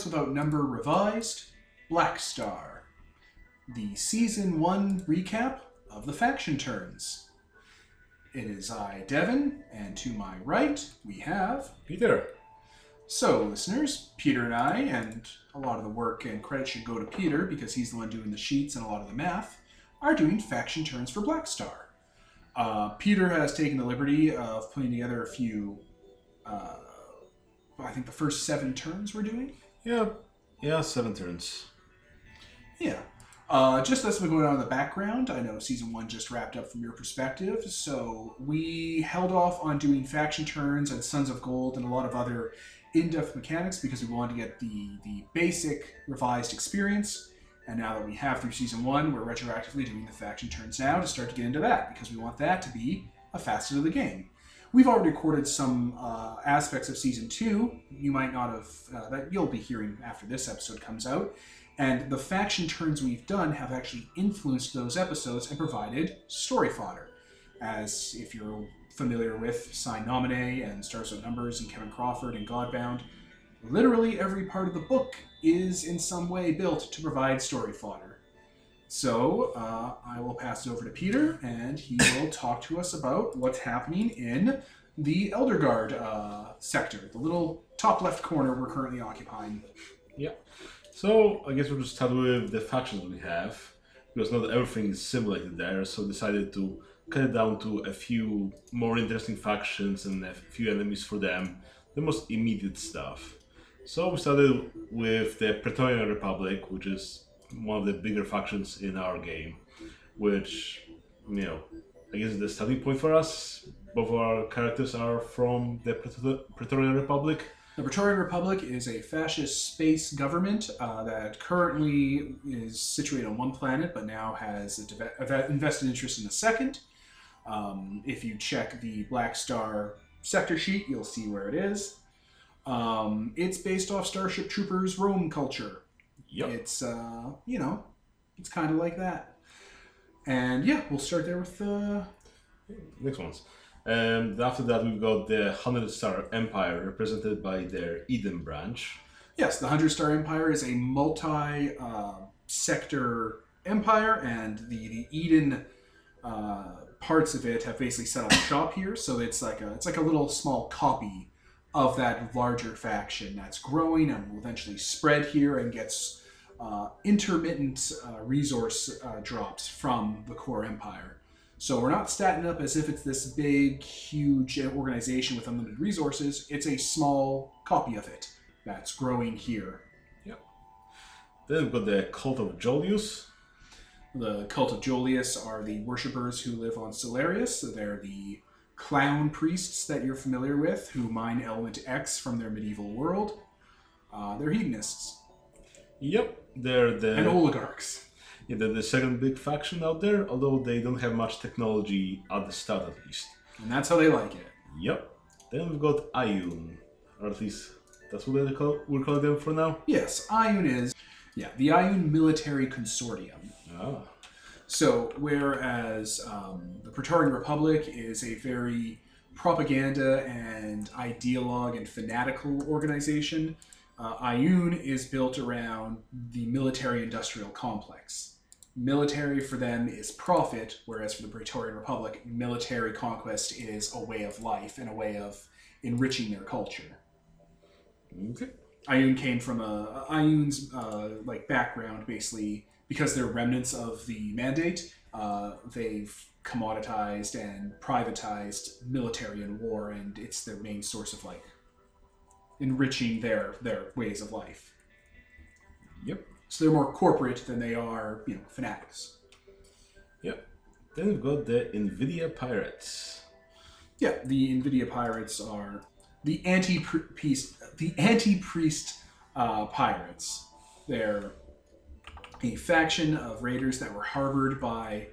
Stars Without Number Revised, Blackstar. The Season 1 recap of the faction turns. It is I, Devin, and to my right, we have... Peter. So, listeners, Peter and I, and a lot of the work and credit should go to Peter because he's the one doing the sheets and a lot of the math, are doing faction turns for Blackstar. Peter has taken the liberty of putting together a few... I think the first 7 turns we're doing? Yeah, 7 turns. Yeah. Just that's been going on in the background. I know Season 1 just wrapped up from your perspective, so we held off on doing faction turns and Sons of Gold and a lot of other in-depth mechanics because we wanted to get the basic revised experience, and now that we have through Season 1, we're retroactively doing the faction turns now to start to get into that, because we want that to be a facet of the game. We've already recorded some aspects of Season 2. You might not have... that you'll be hearing after this episode comes out. And the faction turns we've done have actually influenced those episodes and provided story fodder. As if you're familiar with Sine Nomine and Stars Without Number and Kevin Crawford and Godbound, literally every part of the book is in some way built to provide story fodder. So, I will pass it over to Peter, and he will talk to us about what's happening in the Elderguard sector, the little top left corner we're currently occupying. Yeah. So, I guess we'll just start with the factions we have, because not everything is simulated there, so decided to cut it down to a few more interesting factions and a few enemies for them, the most immediate stuff. So, we started with the Praetorian Republic, which is one of the bigger factions in our game, which, you know, I guess is the starting point for us. Both of our characters are from the Praetorian Republic. The Praetorian Republic is a fascist space government that currently is situated on one planet, but now has an invested interest in a second. If you check the Black Star sector sheet, you'll see where it is. It's based off Starship Troopers' Rome culture. Yep. It's, you know, it's kind of like that. And yeah, we'll start there with the... next ones. And after that, we've got the 100 Star Empire, represented by their Eden branch. Yes, the 100 Star Empire is a multi-sector empire, and the Eden parts of it have basically set up shop here. So it's like a little small copy of that larger faction that's growing and will eventually spread here and gets... intermittent resource drops from the core empire. So we're not statting up as if it's this big, huge organization with unlimited resources. It's a small copy of it that's growing here. Yep. Then we've got the Cult of Jolius. The Cult of Jolius are the worshippers who live on Solarius. So they're the clown priests that you're familiar with who mine Element X from their medieval world. They're hedonists. Yep, they're the... and oligarchs. Yeah, they're the second big faction out there, although they don't have much technology at the start, at least. And that's how they like it. Yep. Then we've got Ioun, or at least that's what we'll call them for now. Yes, Ioun is... yeah, the Ioun Military Consortium. Ah. So, whereas the Praetorian Republic is a very propaganda and ideologue and fanatical organization... Ioun is built around the military-industrial complex. Military for them is profit, whereas for the Praetorian Republic, military conquest is a way of life and a way of enriching their culture. Okay. Ioun came from a... Ioun's like background, basically, because they're remnants of the Mandate, they've commoditized and privatized military and war, and it's their main source of, like, enriching their ways of life. Yep. So they're more corporate than they are, you know, fanatics. Yep. Then we've got the Nvidia Pirates. Yeah, the Nvidia Pirates are the anti-priest pirates. They're a faction of raiders that were harbored by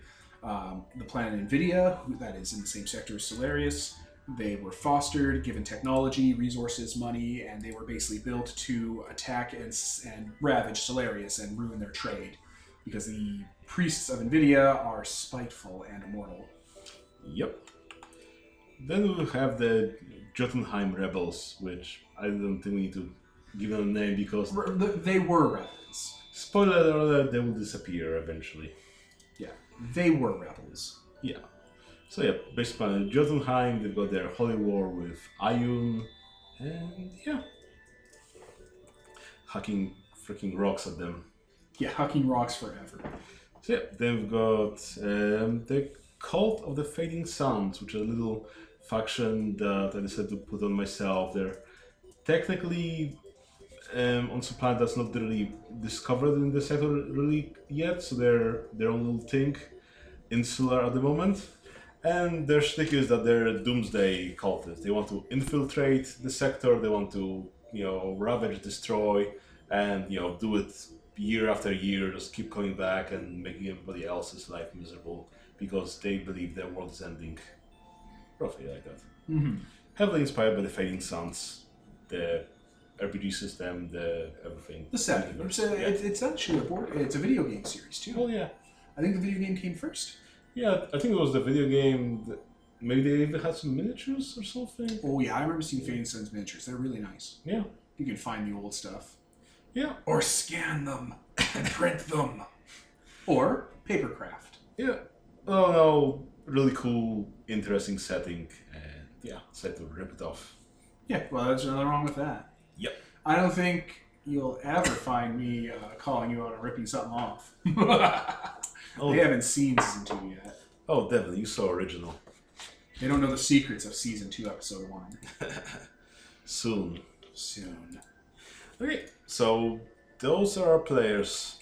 the planet Nvidia, that is in the same sector as Solarius. They were fostered, given technology, resources, money, and they were basically built to attack and ravage Solarius and ruin their trade. Because the priests of Nvidia are spiteful and immortal. Yep. Then we have the Jotunheim rebels, which I don't think we need to given a name because... They were rebels. Spoiler alert, they will disappear eventually. Yeah, they were rebels. Yeah. So yeah, based on Jotunheim, they've got their holy war with Ioun, and yeah. Hucking freaking rocks at them. Yeah, hucking rocks forever. So yeah, then we've got the Cult of the Fading Sounds, which is a little faction that I decided to put on myself. They're technically on some planet that's not really discovered in the sector really yet, so they're their own little thing, insular at the moment. And their shtick is that they're a doomsday cultists. They want to infiltrate the sector, they want to, you know, ravage, destroy, and, you know, do it year after year, just keep coming back and making everybody else's life miserable because they believe their world is ending. Roughly like that. Mm-hmm. Heavily inspired by the Fading Suns, the RPG system, the everything. The set. It's actually a board. It's a video game series too. Oh yeah. I think the video game came first. Yeah, I think it was the video game. That maybe they even had some miniatures or something. Oh yeah, I remember seeing Fading Suns miniatures. They're really nice. Yeah. You can find the old stuff. Yeah. Or scan them and print them. Or paper craft. Yeah. Oh no. Really cool, interesting setting, and yeah, decided to rip it off. Yeah, well, there's nothing wrong with that. Yep. I don't think you'll ever find me calling you out on ripping something off. Oh, they haven't seen season 2 yet. Oh, definitely. You so original. They don't know the secrets of season 2, episode 1. Soon. Soon. Okay, so those are our players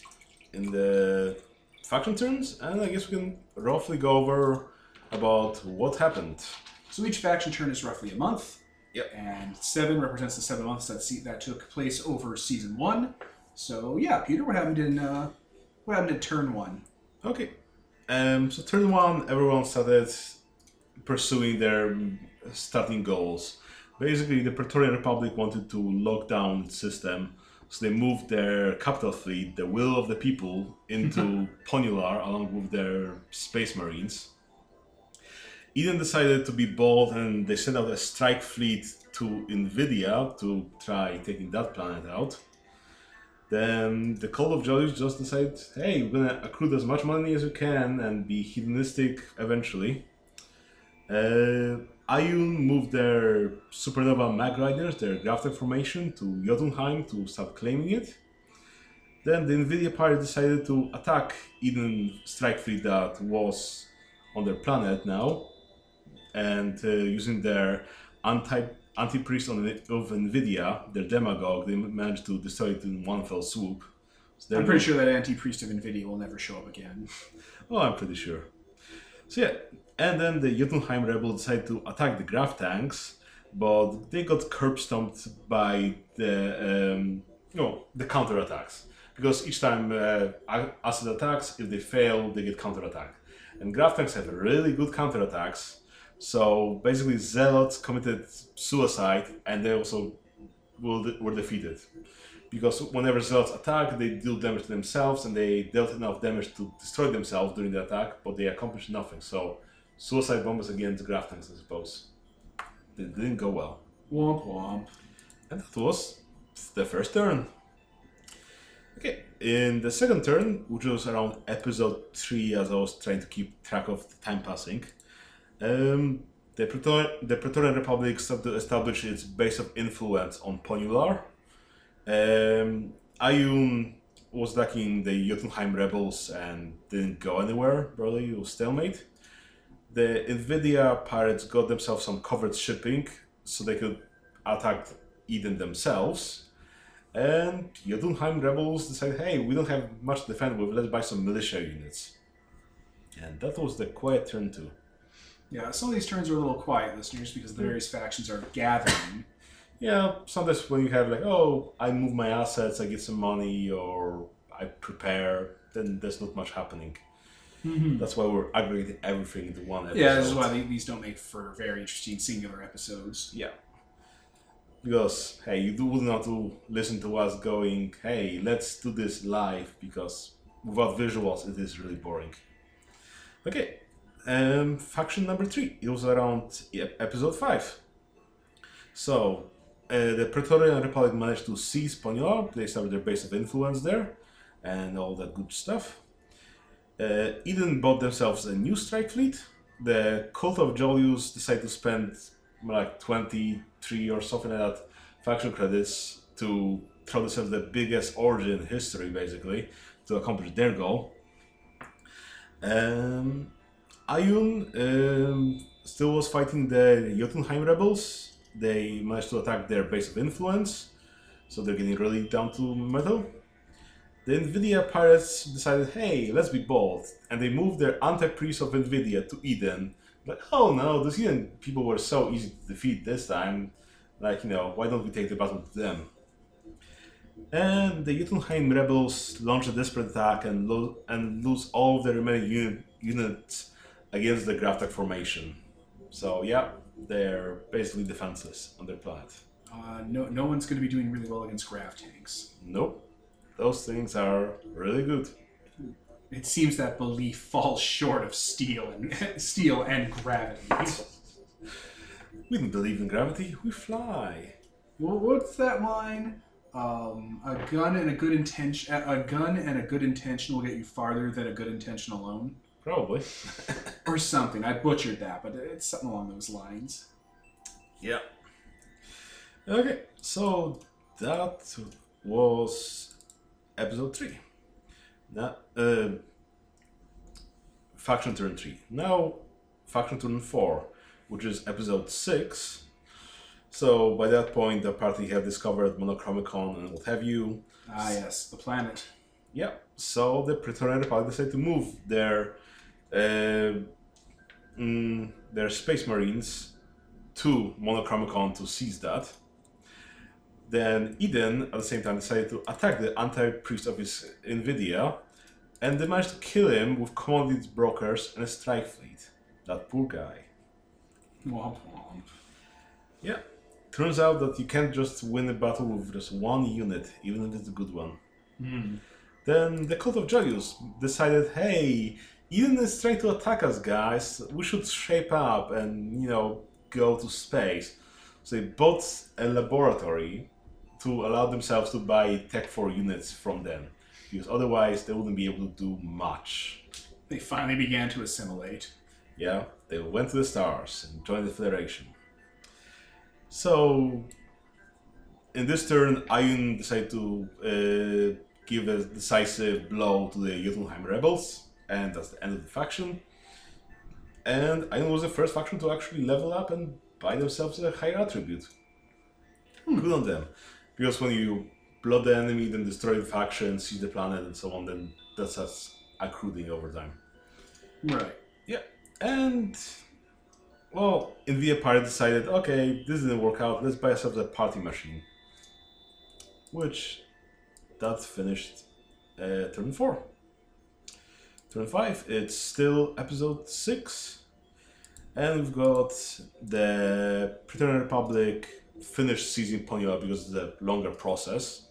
in the faction turns, and I guess we can roughly go over about what happened. So each faction turn is roughly a month. Yep. And 7 represents the 7 months that took place over season 1. So yeah, Peter, what happened in turn 1? Okay. So turn 1, everyone started pursuing their starting goals. Basically, the Praetorian Republic wanted to lock down its system, so they moved their capital fleet, the Will of the People, into Ponular along with their Space Marines. Eden decided to be bold, and they sent out a strike fleet to Nvidia to try taking that planet out. Then the Cult of Jolius just decided, hey, we're gonna accrue as much money as we can and be hedonistic eventually. Ioun moved their Supernova Mag Riders, their Grafted Formation, to Jotunheim to start claiming it. Then the Nvidia Pirates decided to attack Eden strike fleet that was on their planet now, and using their anti-priest of Nvidia, their demagogue, they managed to destroy it in one fell swoop. So I'm pretty sure that anti-priest of Nvidia will never show up again. Oh, I'm pretty sure. So yeah, and then the Jotunheim rebels decided to attack the grav tanks, but they got curb stomped by the counter-attacks. Because each time acid attacks, if they fail, they get counter-attack. And grav tanks have really good counter-attacks. So basically, zealots committed suicide, and they also were defeated. Because whenever zealots attack, they deal damage to themselves, and they dealt enough damage to destroy themselves during the attack, but they accomplished nothing. So suicide bombers against grav tanks, I suppose. It didn't go well. Womp womp. And that was the first turn. Okay, in the second turn, which was around episode 3, as I was trying to keep track of the time passing, the Praetorian Republic started to establish its base of influence on Ponular. Ioun was attacking the Jotunheim rebels and didn't go anywhere, really. It was stalemate. The Nvidia Pirates got themselves some covered shipping so they could attack Eden themselves. And Jotunheim rebels decided, hey, we don't have much to defend with, let's buy some militia units. And that was the quiet turn 2. Yeah, some of these turns are a little quiet, listeners, because the various factions are gathering. Yeah, sometimes when you have like, oh, I move my assets, I get some money, or I prepare, then there's not much happening. Mm-hmm. That's why we're aggregating everything into one episode. Yeah, this is why these don't make for very interesting singular episodes. Yeah. Because, hey, you wouldn't have to listen to us going, hey, let's do this live, because without visuals, it is really boring. Okay, faction number 3. It was around episode 5. So, the Praetorian Republic managed to seize Ponular. They established their base of influence there and all that good stuff. Eden bought themselves a new strike fleet. The Cult of Jolius decided to spend like 23 or something like that faction credits to throw themselves the biggest orgy in history, basically, to accomplish their goal. Ioun still was fighting the Jotunheim rebels. They managed to attack their base of influence, so they're getting really down to metal. The Nvidia Pirates decided, hey, let's be bold, and they moved their anti-priest of Nvidia to Eden. Like, oh no, those Eden people were so easy to defeat this time. Like, you know, why don't we take the battle to them? And the Jotunheim rebels launch a desperate attack and lose all of their remaining units against the Graftak formation. So yeah, they're basically defenseless on their planet. No one's going to be doing really well against Grav tanks. Nope. Those things are really good. It seems that belief falls short of steel and gravity. We don't believe in gravity. We fly. Well, what's that line? A gun and a good intention will get you farther than a good intention alone. Probably. Or something. I butchered that, but it's something along those lines. Yeah. Okay, so that was Episode 3. Now, Faction Turn 3. Now, Faction Turn 4, which is Episode 6. So, by that point, the party have discovered Monochromicon and what have you. Ah, yes, the planet. Yeah, so the Praetorian Republic decided to move their Space Marines to Monochromicon to seize that. Then Eden, at the same time, decided to attack the anti-priest of his Nvidia, and they managed to kill him with commodities brokers and a strike fleet. That poor guy. Womp womp. Yeah. Turns out that you can't just win a battle with just one unit, even if it's a good one. Mm. Then the Cult of Jolius decided, hey, Eden is trying to attack us, guys. We should shape up and, you know, go to space. So they bought a laboratory to allow themselves to buy Tech 4 units from them, because otherwise they wouldn't be able to do much. They finally began to assimilate. Yeah, they went to the stars and joined the Federation. So, in this turn, Ioun decided to give a decisive blow to the Jotunheim rebels, and that's the end of the faction. And Ioun was the first faction to actually level up and buy themselves a higher attribute. Good on them. Because when you blow the enemy, then destroy the faction, seize the planet, and so on, then that starts accruing over time. Right. Yeah. And, well, Nvidia Pirate decided, okay, this didn't work out, let's buy ourselves a party machine. Which, that finished turn 4. Turn 5, it's still episode 6. And we've got the Praetorian Republic finished seizing Ponular because it's a longer process.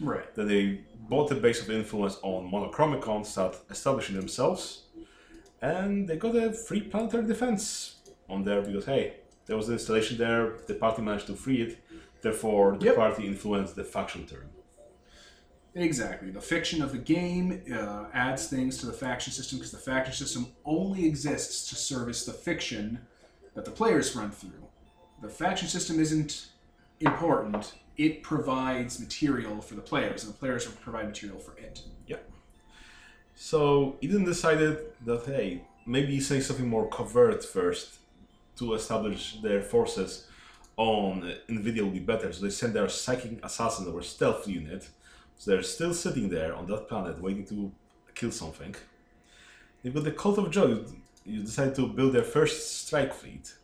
Right. Then they bought the base of influence on Monochromicon, start establishing themselves, and they got a free planetary defense on there because, hey, there was an installation there, the party managed to free it, therefore the party influenced the faction turn. Exactly. The fiction of the game adds things to the faction system because the faction system only exists to service the fiction that the players run through. The faction system isn't important. It provides material for the players, and the players provide material for it. Yeah. So Eden decided that, hey, maybe say something more covert first to establish their forces on Nvidia will be better. So they sent their psychic assassin or stealth unit. So they're still sitting there on that planet waiting to kill something. They've got the Cult of Jolius. You decide to build their first strike fleet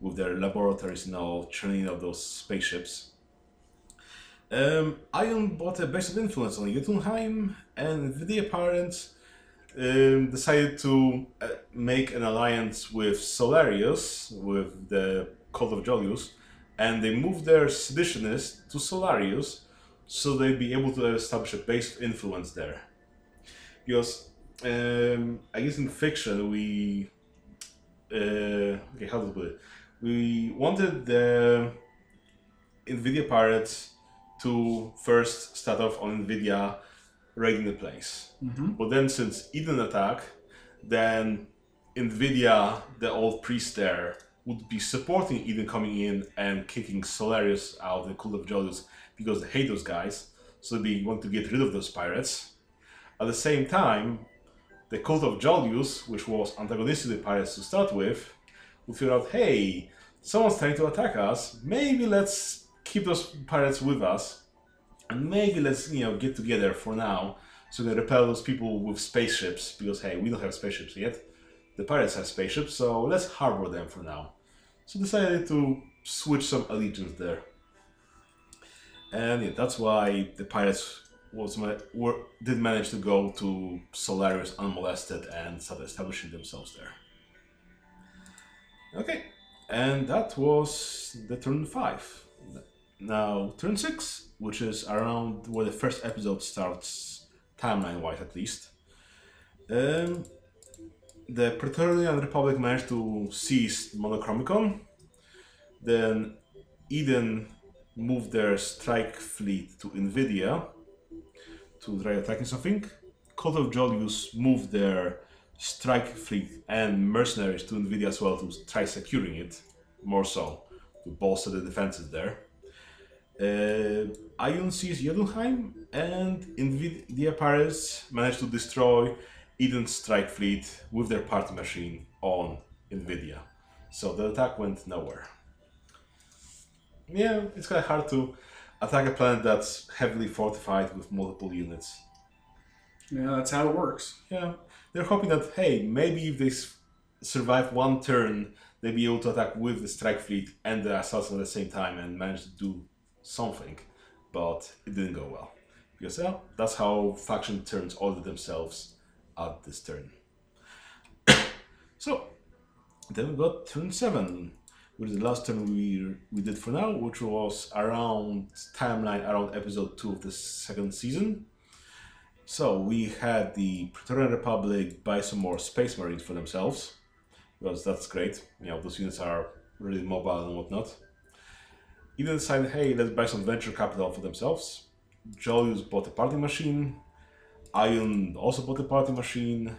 with their laboratories and all, churning out those spaceships. Ioun bought a base of influence on Jotunheim, and Nvidia Pirates decided to make an alliance with Solarius, with the Cult of Jolius, and they moved their seditionists to Solarius, so they'd be able to establish a base of influence there. Because, I guess in fiction, we... okay, how to put it? We wanted the Nvidia Pirates to first start off on Nvidia raiding the place. Mm-hmm. But then since Eden attack, then Nvidia, the old priest there, would be supporting Eden coming in and kicking Solarius out, the Cult of Jolius, because they hate those guys, so they want to get rid of those pirates. At the same time, the Cult of Jolius, which was antagonistic to the pirates to start with, would figure out, hey, someone's trying to attack us, maybe let's keep those pirates with us, and maybe let's, you know, get together for now, so they repel those people with spaceships, because hey, we don't have spaceships yet. The pirates have spaceships, so let's harbor them for now. So decided to switch some allegiance there. And yeah, that's why the pirates did manage to go to Solarius unmolested and start establishing themselves there. Okay, and that was the turn 5. Now turn 6, which is around where the first episode starts, timeline-wise at least. The Praetorian Republic managed to seize Monochromicon. Then Eden moved their strike fleet to Nvidia to try attacking something. Cult of Jolius moved their strike fleet and mercenaries to Nvidia as well to try securing it, more so to bolster the defenses there. Ioun seized Jotunheim, and Nvidia Pirates managed to destroy Eden's strike fleet with their party machine on Nvidia. So the attack went nowhere. Yeah, it's kind of hard to attack a planet that's heavily fortified with multiple units. Yeah, that's how it works. Yeah, they're hoping that, hey, maybe if they survive one turn, they'll be able to attack with the strike fleet and the assaults at the same time and manage to do something, but it didn't go well. Because yeah, that's how faction turns all of themselves at this turn. So then we got turn 7, which is the last turn we did for now, which was around timeline around episode 2 of the second season. So we had the Praetorian Republic buy some more space marines for themselves, because that's great. You know, those units are really mobile and whatnot. Eden decided, hey, let's buy some venture capital for themselves. Jolius bought a party machine. Ioun also bought a party machine.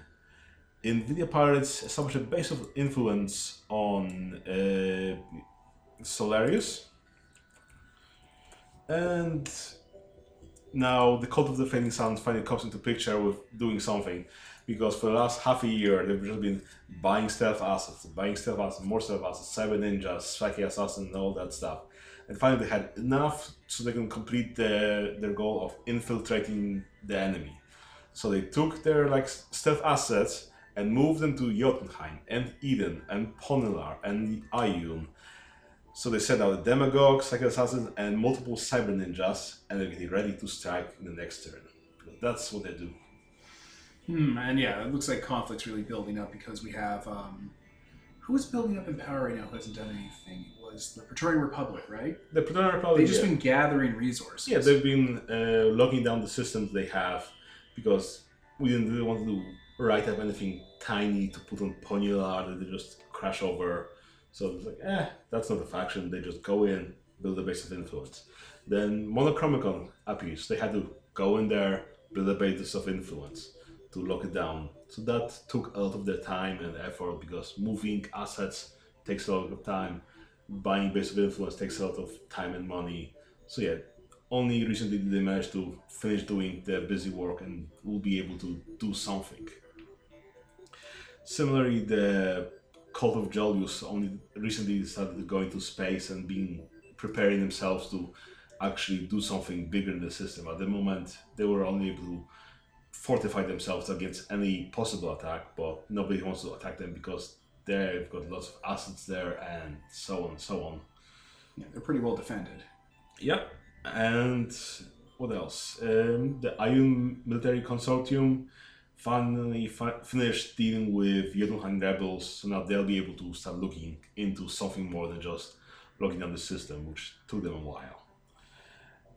Nvidia Pirates established a base of influence on Solarius. And now the Cult of the Fading Sounds finally comes into picture with doing something, because for the last half a year they've just been buying stealth assets, more stealth assets, cyber ninjas, psyche assassins, and all that stuff. And finally they had enough so they can complete their goal of infiltrating the enemy. So they took their stealth assets and moved them to Jotunheim and Eden and Ponular and Ioun. So they sent out a demagogue, psychic assassins, and multiple cyber ninjas, and they're getting ready to strike in the next turn. That's what they do. And yeah, it looks like conflict's really building up, because we have who is building up in power right now who hasn't done anything? It was the Praetorian Republic, right? The Praetorian Republic. They've just been gathering resources. Yeah, they've been locking down the systems they have, because we didn't really want to write up anything tiny to put on Ponular that they just crash over. So it's like, that's not a faction. They just go in, build a base of influence. Then Monochromicon appears. They had to go in there, build a base of influence to lock it down. So that took a lot of their time and effort, because moving assets takes a lot of time, buying base of influence takes a lot of time and money. So yeah, only recently did they manage to finish doing their busy work and will be able to do something. Similarly, the Cult of Jolius only recently started going to space and preparing themselves to actually do something bigger in the system. At the moment, they were only able to fortify themselves against any possible attack, but nobody wants to attack them because they've got lots of assets there and so on and so on. Yeah, they're pretty well defended. Yeah, and what else? The Ioun Military Consortium finally finished dealing with Jotunheim rebels, so now they'll be able to start looking into something more than just locking down the system, which took them a while.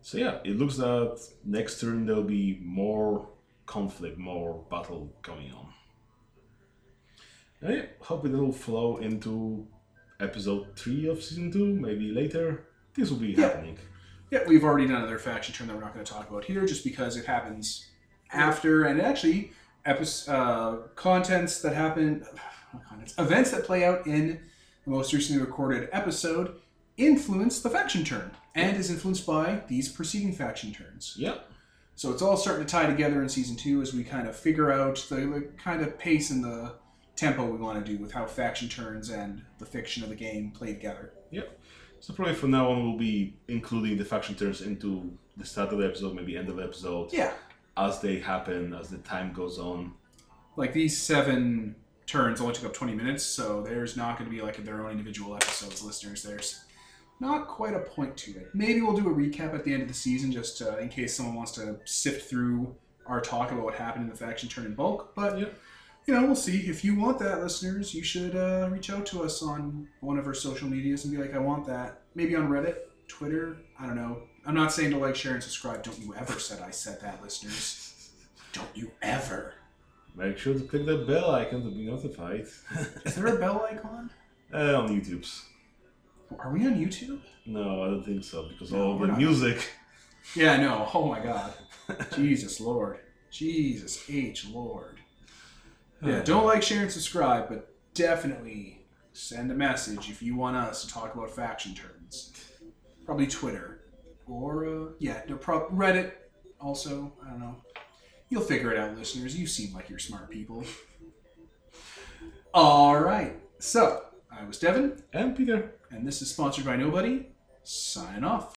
So yeah, it looks that next turn there'll be more conflict, more battle going on. I hope it will flow into episode 3 of season 2, maybe later. this will be happening. Yeah, we've already done another faction turn that we're not going to talk about here, just because it happens after, and actually, contents that happen, events that play out in the most recently recorded episode influence the faction turn, and is influenced by these preceding faction turns. Yep. So it's all starting to tie together in Season 2 as we kind of figure out the kind of pace and the tempo we want to do with how faction turns and the fiction of the game play together. Yep. So probably from now on we'll be including the faction turns into the start of the episode, maybe end of the episode. Yeah. As they happen, as the time goes on. Like these 7 turns only took up 20 minutes, so there's not going to be like their own individual episodes, listeners. There's not quite a point to it. Maybe we'll do a recap at the end of the season, just in case someone wants to sift through our talk about what happened in the faction turn in bulk. But, you know, we'll see. If you want that, listeners, you should reach out to us on one of our social medias and be like, I want that. Maybe on Reddit, Twitter, I don't know. I'm not saying to like, share, and subscribe. Don't you ever said I said that, listeners. Don't you ever. Make sure to click that bell icon to be notified. Is there a bell icon? On YouTube's. Are we on YouTube? No, I don't think so, because all the music. Yeah, no. Oh my God. Jesus Lord. Jesus H Lord. Yeah, don't like, share, and subscribe, but definitely send a message if you want us to talk about faction turns. Probably Twitter. Or, Reddit also. I don't know. You'll figure it out, listeners. You seem like you're smart people. All right. So, I was Devin. And Peter. And this is Sponsored by Nobody. Signing off.